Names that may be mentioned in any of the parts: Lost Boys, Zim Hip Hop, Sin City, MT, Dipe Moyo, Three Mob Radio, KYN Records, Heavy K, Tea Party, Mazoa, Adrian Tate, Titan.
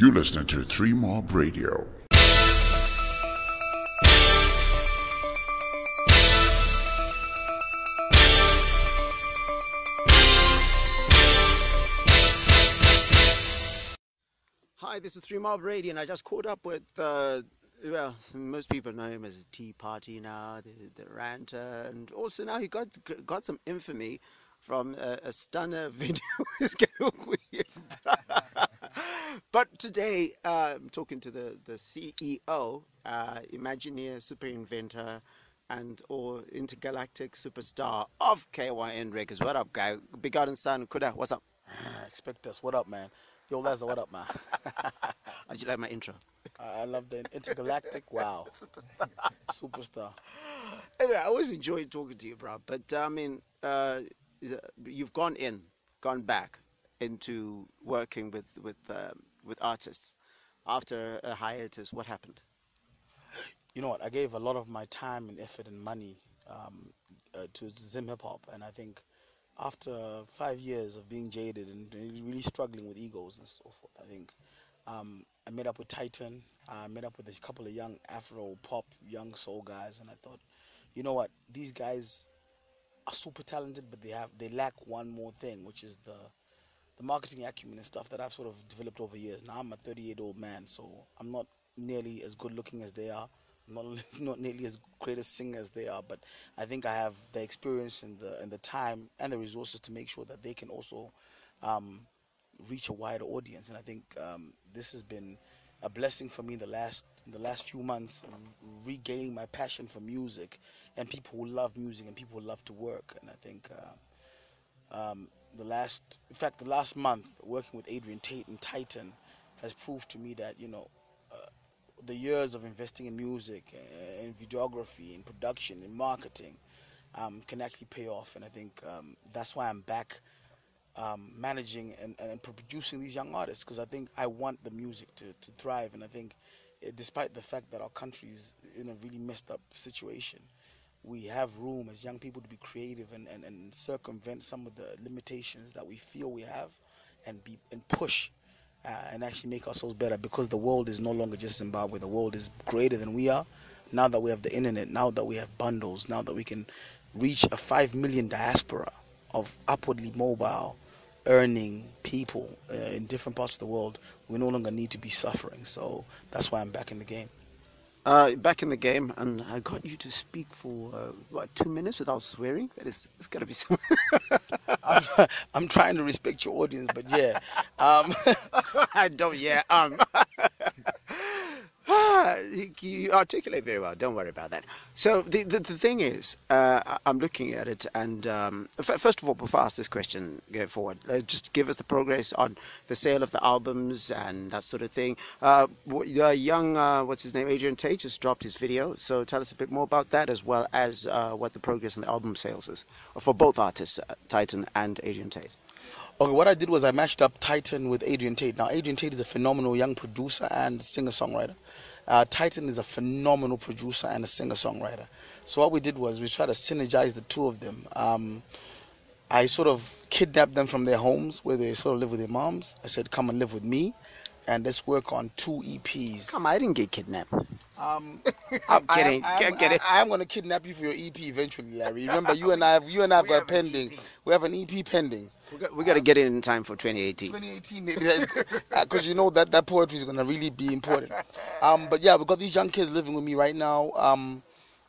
You're listening to Three Mob Radio. Hi, this is Three Mob Radio, and I just caught up with, well, most people know him as Tea Party now, the ranter, and also now he got some infamy from a stunner video. It's kind of weird. But today, I'm talking to the CEO, Imagineer, Super Inventor, and or Intergalactic Superstar of KYN Records. What up, guy? Big God and Son, Kuda, what's up? Expect us. What up, man? Yo, Lazza, what up, man? How'd you like my intro? I love the Intergalactic. Wow. Superstar. Anyway, I always enjoy talking to you, bro. But, I mean, you've gone back into working with artists after a hiatus. What happened? You know what? I gave a lot of my time and effort and money to Zim Hip Hop, and I think after 5 years of being jaded and really struggling with egos and so forth, I think I met up with Titan. I met up with a couple of young Afro pop, young soul guys, and I thought, you know what? These guys are super talented, but they lack one more thing, which is the marketing acumen and stuff that I've sort of developed over years. Now I'm a 38-year-old man, so I'm not nearly as good looking as they are. I'm not nearly as great a singer as they are, but I think I have the experience and the time and the resources to make sure that they can also reach a wider audience. And I think this has been a blessing for me in the last few months, regaining my passion for music and people who love music and people who love to work. And I think the last month working with Adrian Tate and Titan has proved to me that, you know, the years of investing in music, in videography, in production, in marketing, can actually pay off. And I think that's why I'm back managing and producing these young artists, because I think I want the music to thrive. And I think despite the fact that our country is in a really messed up situation, we have room as young people to be creative and circumvent some of the limitations that we feel we have and push and actually make ourselves better, because the world is no longer just Zimbabwe. The world is greater than we are. Now that we have the internet, now that we have bundles, now that we can reach a 5 million diaspora of upwardly mobile, earning people in different parts of the world, we no longer need to be suffering. So that's why I'm back in the game. And I got you to speak for 2 minutes without swearing. That is, it's gotta be something. I'm trying to respect your audience, but yeah, I don't. Yeah, you articulate very well. Don't worry about that. So the thing is, I'm looking at it, and first of all, before I ask this question, go forward. Just give us the progress on the sale of the albums and that sort of thing. The young, what's his name, Adrian Tate just dropped his video. So tell us a bit more about that, as well as what the progress on the album sales is for both artists, Titan and Adrian Tate. Okay, what I did was I matched up Titan with Adrian Tate. Now, Adrian Tate is a phenomenal young producer and singer-songwriter. Titan is a phenomenal producer and a singer-songwriter. So what we did was we tried to synergize the two of them. I sort of kidnapped them from their homes where they sort of live with their moms. I said, come and live with me, and let's work on 2 EPs. Come on, I didn't get kidnapped. I'm kidding. I am going to kidnap you for your EP eventually, Larry. Remember, you and I have got pending. We have an EP pending. We got to get it in time for 2018. 2018, because you know that poetry is going to really be important. But yeah, we've got these young kids living with me right now.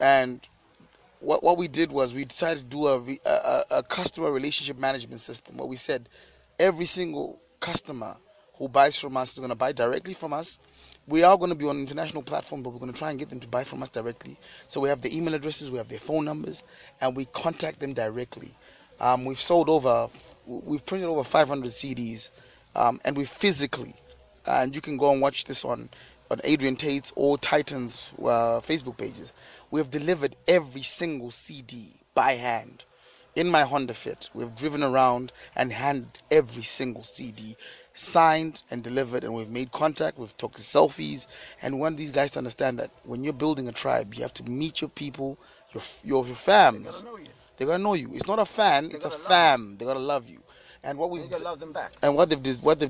And what we did was we decided to do a customer relationship management system, where we said every single customer who buys from us is going to buy directly from us. We are going to be on an international platform, but we're going to try and get them to buy from us directly. So we have their email addresses, we have their phone numbers, and we contact them directly. We've printed over 500 CDs, and we physically, and you can go and watch this on Adrian Tate's or Titan's Facebook pages. We have delivered every single CD by hand. In my Honda Fit, we've driven around and handed every single CD, signed and delivered, and we've made contact, we've taken selfies, and we want these guys to understand that when you're building a tribe, you have to meet your people, your fams. They gotta know you. It's not a fan, it's a fam. They gotta love you. And what we love them back. And what they've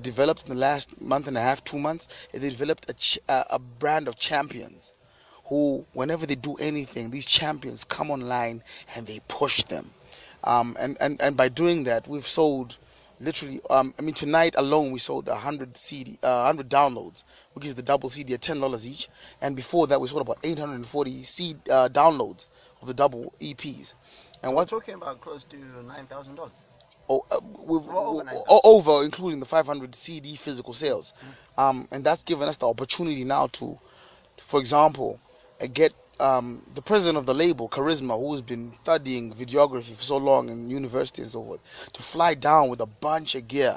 developed in the last month and a half, 2 months, is they developed a brand of champions, who whenever they do anything, these champions come online and they push them. And by doing that, we've sold literally, I mean, tonight alone we sold 100 downloads, which is the double CD at $10 each. And before that, we sold about 840 downloads of the double EPs. And so we're talking about close to $9,000. Over, including the 500 CD physical sales. Mm-hmm. And that's given us the opportunity now to, for example, get the president of the label, Charisma, who's been studying videography for so long in university and so forth, to fly down with a bunch of gear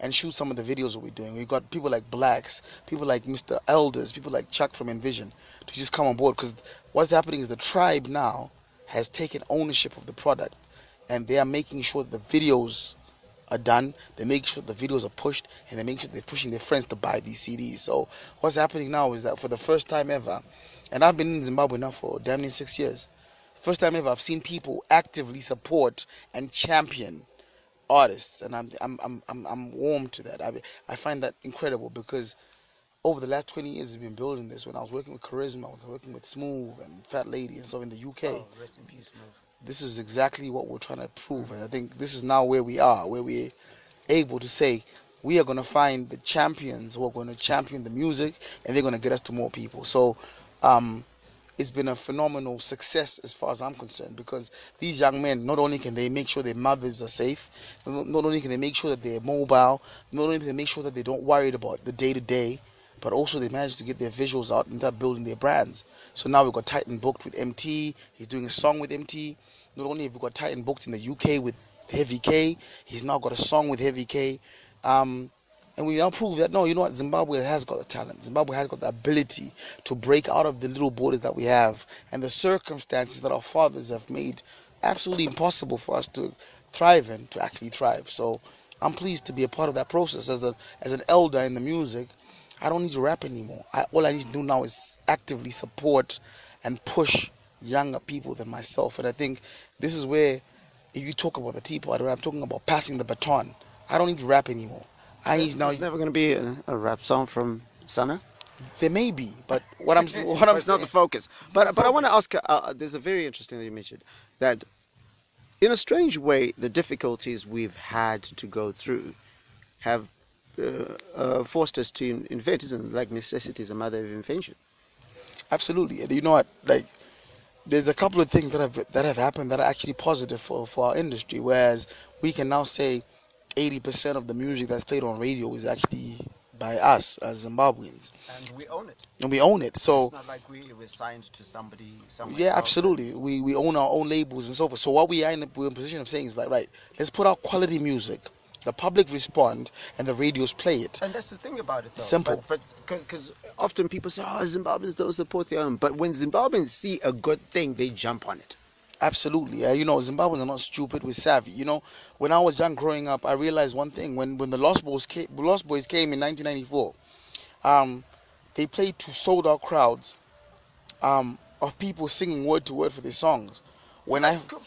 and shoot some of the videos that we're doing. We've got people like Blacks, people like Mr. Elders, people like Chuck from Envision to just come on board, because what's happening is the tribe now has taken ownership of the product. And they are making sure the videos are done. They make sure the videos are pushed, and they make sure they're pushing their friends to buy these CDs. So what's happening now is that for the first time ever, and I've been in Zimbabwe now for damn near 6 years, first time ever I've seen people actively support and champion artists, and I'm warm to that. I find that incredible, because over the last 20 years, we've been building this. When I was working with Charisma, I was working with Smooth and Fat Lady, and so in the UK. Oh, rest in peace, Smooth. This is exactly what we're trying to prove, and I think this is now where we are, where we're able to say we are going to find the champions who are going to champion the music, and they're going to get us to more people. So it's been a phenomenal success as far as I'm concerned, because these young men, not only can they make sure their mothers are safe, not only can they make sure that they're mobile, not only can they make sure that they don't worry about the day-to-day, but also they managed to get their visuals out and start building their brands. So now we've got Titan booked with MT. He's doing a song with MT. Not only have we got Titan booked in the UK with Heavy K, he's now got a song with Heavy K. And we now prove that, no, you know what, Zimbabwe has got the talent. Zimbabwe has got the ability to break out of the little borders that we have and the circumstances that our fathers have made absolutely impossible for us to thrive in, to actually thrive. So I'm pleased to be a part of that process. As an elder in the music, I don't need to rap anymore. All I need to do now is actively support and push younger people than myself. And I think this is where, if you talk about the Tea Party, I'm talking about passing the baton. I don't need to rap anymore. There's never going to be a rap song from Sana? There may be, but what I'm it's not the focus. But I want to ask, there's a very interesting thing you mentioned, that in a strange way, the difficulties we've had to go through have forced us to invent, isn't it? Like, necessity is a mother of invention. Absolutely. And you know what, like, there's a couple of things that have happened that are actually positive for our industry, whereas we can now say 80% of the music that's played on radio is actually by us as Zimbabweans, and we own it. So it's not like we're signed to somebody somewhere. Yeah, absolutely. We own our own labels and so forth. So what we are we're in a position of saying is, like, right, let's put out quality music. The public respond, and the radios play it. And that's the thing about it, though. Simple. But because often people say, oh, Zimbabweans don't support their own. But when Zimbabweans see a good thing, they jump on it. Absolutely. You know, Zimbabweans are not stupid. We're savvy. You know, when I was young growing up, I realized one thing. When the Lost Boys came in 1994, they played to sold-out crowds of people singing word to word for their songs. When I followed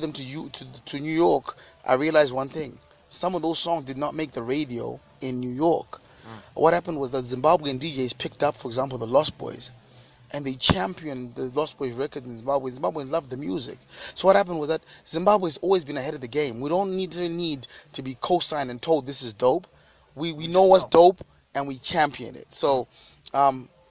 them to New York, I realized one thing. Some of those songs did not make the radio in New York. What happened was that Zimbabwean DJs picked up, for example, the Lost Boys, and they championed the Lost Boys record in Zimbabwe. Zimbabweans loved the music. So what happened was that Zimbabwe's always been ahead of the game. We don't need to be co-signed and told this is dope. We know what's dope, and we champion it. So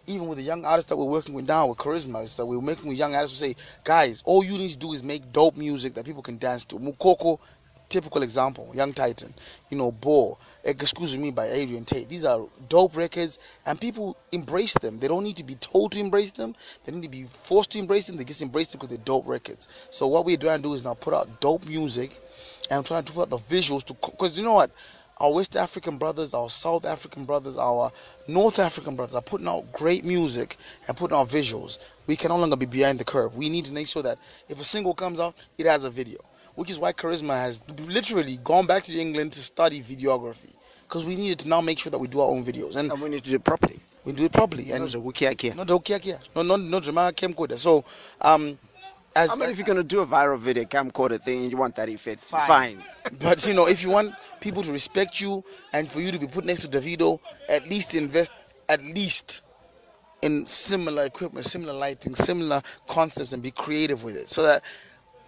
even with the young artists that we're working with now with Charisma, so we're working with young artists who say, guys, all you need to do is make dope music that people can dance to. Mukoko, typical example, Young Titan, you know, Bo, Excuse Me by Adrian Tate. These are dope records, and people embrace them. They don't need to be told to embrace them. They don't need to be forced to embrace them. They just embrace them because they're dope records. So what we're trying to do is now put out dope music, and I'm trying to put out the visuals to, because you know what? Our West African brothers, our South African brothers, our North African brothers are putting out great music and putting out visuals. We can no longer be behind the curve. We need to make sure that if a single comes out, it has a video, which is why Charisma has literally gone back to England to study videography, because we needed to now make sure that we do our own videos. And we need to do it properly. We do it properly. And not the wukiakia. Not the wukiakia. No, no, no, drama camcorder. So I mean, if you're gonna do a viral video, camcorder thing, you want that effect, fine. But you know, if you want people to respect you and for you to be put next to Davido, at least invest in similar equipment, similar lighting, similar concepts, and be creative with it, so that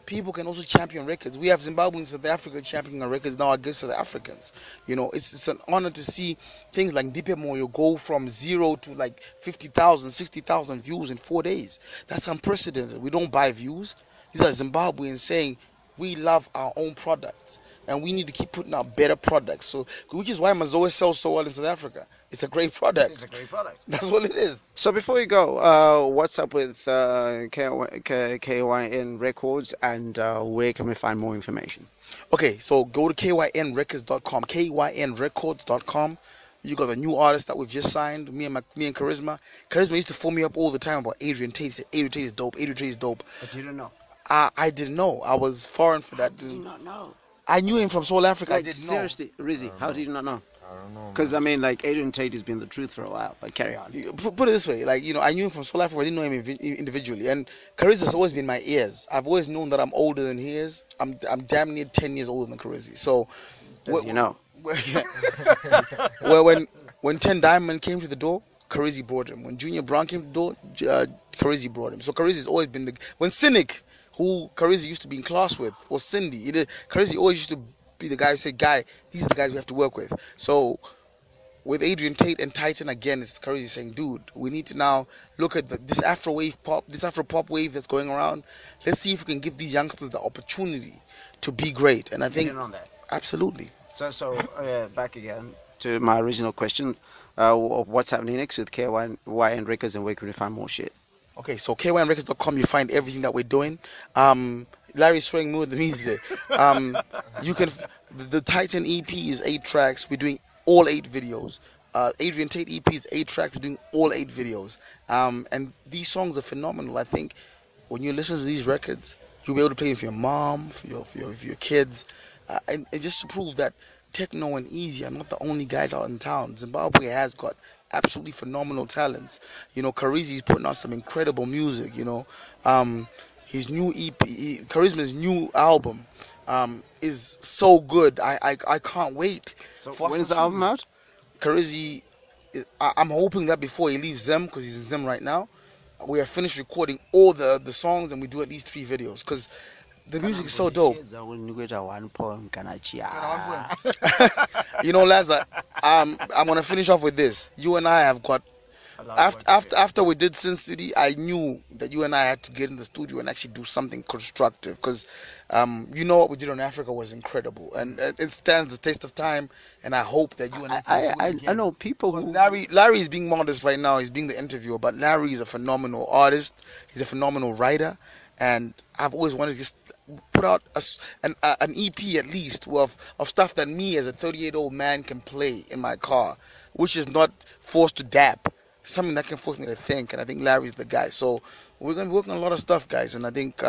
people can also champion records. We have Zimbabweans, South Africa championing our records now against South Africans. You know, it's an honor to see things like Dipe Moyo go from 0 to like 50,000, 60,000 views in 4 days. That's unprecedented. We don't buy views. These are Zimbabweans saying we love our own products and we need to keep putting out better products. So, which is why Mazoa sells so well in South Africa. It's a great product. It's a great product. That's what it is. So before we go, what's up with KYN Records, and where can we find more information? Okay, so go to kynrecords.com, kynrecords.com. You got the new artist that we've just signed, me and Charisma. Charisma used to phone me up all the time about Adrian Tate. He said, Adrian Tate is dope, Adrian Tate is dope. But you don't know. I didn't know. I was foreign for that. How do you not know? I knew him from South Africa. Wait, I didn't know. Seriously, Rizzi, how do you not know? I don't know. Because, I mean, like, Adrian Tate has been the truth for a while. Like, carry on. Put it this way. Like, you know, I knew him from South Africa. I didn't know him individually. And Charisma's always been my ears. I've always known that I'm older than he is. I'm damn near 10 years older than Charisma. So, you know. Well, when Ten Diamond came to the door, Charisma brought him. When Junior Brown came to the door, Charisma brought him. So, Charisma's always been the... When Cynic, who Charisma used to be in class with, or Cindy, Charisma always used to be the guy who said, "Guy, these are the guys we have to work with." So, with Adrian Tate and Titan again, it's Charisma saying, "Dude, we need to now look at this Afro pop wave that's going around. Let's see if we can give these youngsters the opportunity to be great." And I think on that. Absolutely. So back again to my original question: what's happening next with KYN Records, and where can we find more shit? Okay, so kynrecords.com, you find everything that we're doing. Larry's showing more than me today. You can, the Titan EP is 8 tracks. We're doing all 8 videos. Adrian Tate EP is 8 tracks. We're doing all 8 videos. And these songs are phenomenal. I think when you listen to these records, you'll be able to play them for your mom, for your kids, and just to prove that techno and easy are not the only guys out in town. Zimbabwe has got absolutely phenomenal talents. You know, Charisma's putting out some incredible music, you know. His new EP, Charisma's new album is so good. I can't wait. So when's the album out? Charisma, I'm hoping that before he leaves Zim, because he's in Zim right now, we have finished recording all the songs and we do at least 3 videos, because the music is so dope. You know, Lazar, I'm gonna finish off with this. You and I have got after we did Sin City, I knew that you and I had to get in the studio and actually do something constructive, because you know what we did on Africa was incredible, and it stands the taste of time. And I hope that you and I know people who... Larry is being modest right now. He's being the interviewer, but Larry is a phenomenal artist. He's a phenomenal writer. And I've always wanted to just put out an EP at least of stuff that me as a 38-year-old man can play in my car, which is not forced to dap, something that can force me to think. And I think Larry's the guy. So we're going to be working on a lot of stuff, guys. And I think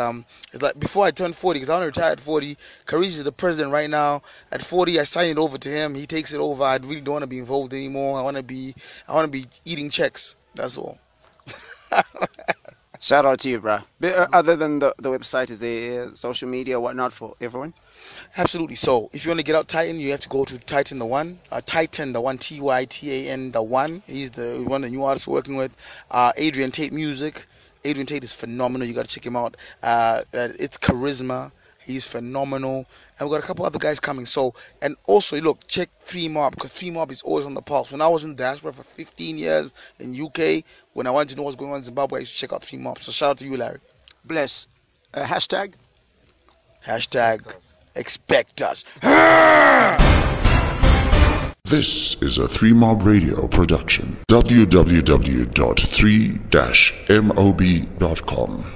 it's like before I turn 40, because I want to retire at 40. Charisma is the president right now. At 40, I sign it over to him. He takes it over. I really don't want to be involved anymore. I want to be eating checks. That's all. Shout out to you, bro. But other than the website, is there social media, whatnot for everyone? Absolutely. So if you want to get out Titan, you have to go to Titan the One. Titan the One, Tytan the One. He's the one of the new artists we're working with. Adrian Tate Music. Adrian Tate is phenomenal. You got to check him out. It's Charisma. He's phenomenal. And we've got a couple other guys coming. So, and also, look, check 3 Mob, because 3 Mob is always on the pulse. When I was in diaspora for 15 years in UK, when I wanted to know what's going on in Zimbabwe, I used to check out 3 Mob. So shout out to you, Larry. Bless. Hashtag? Hashtag expect us. This is a 3 Mob Radio production. www.3-mob.com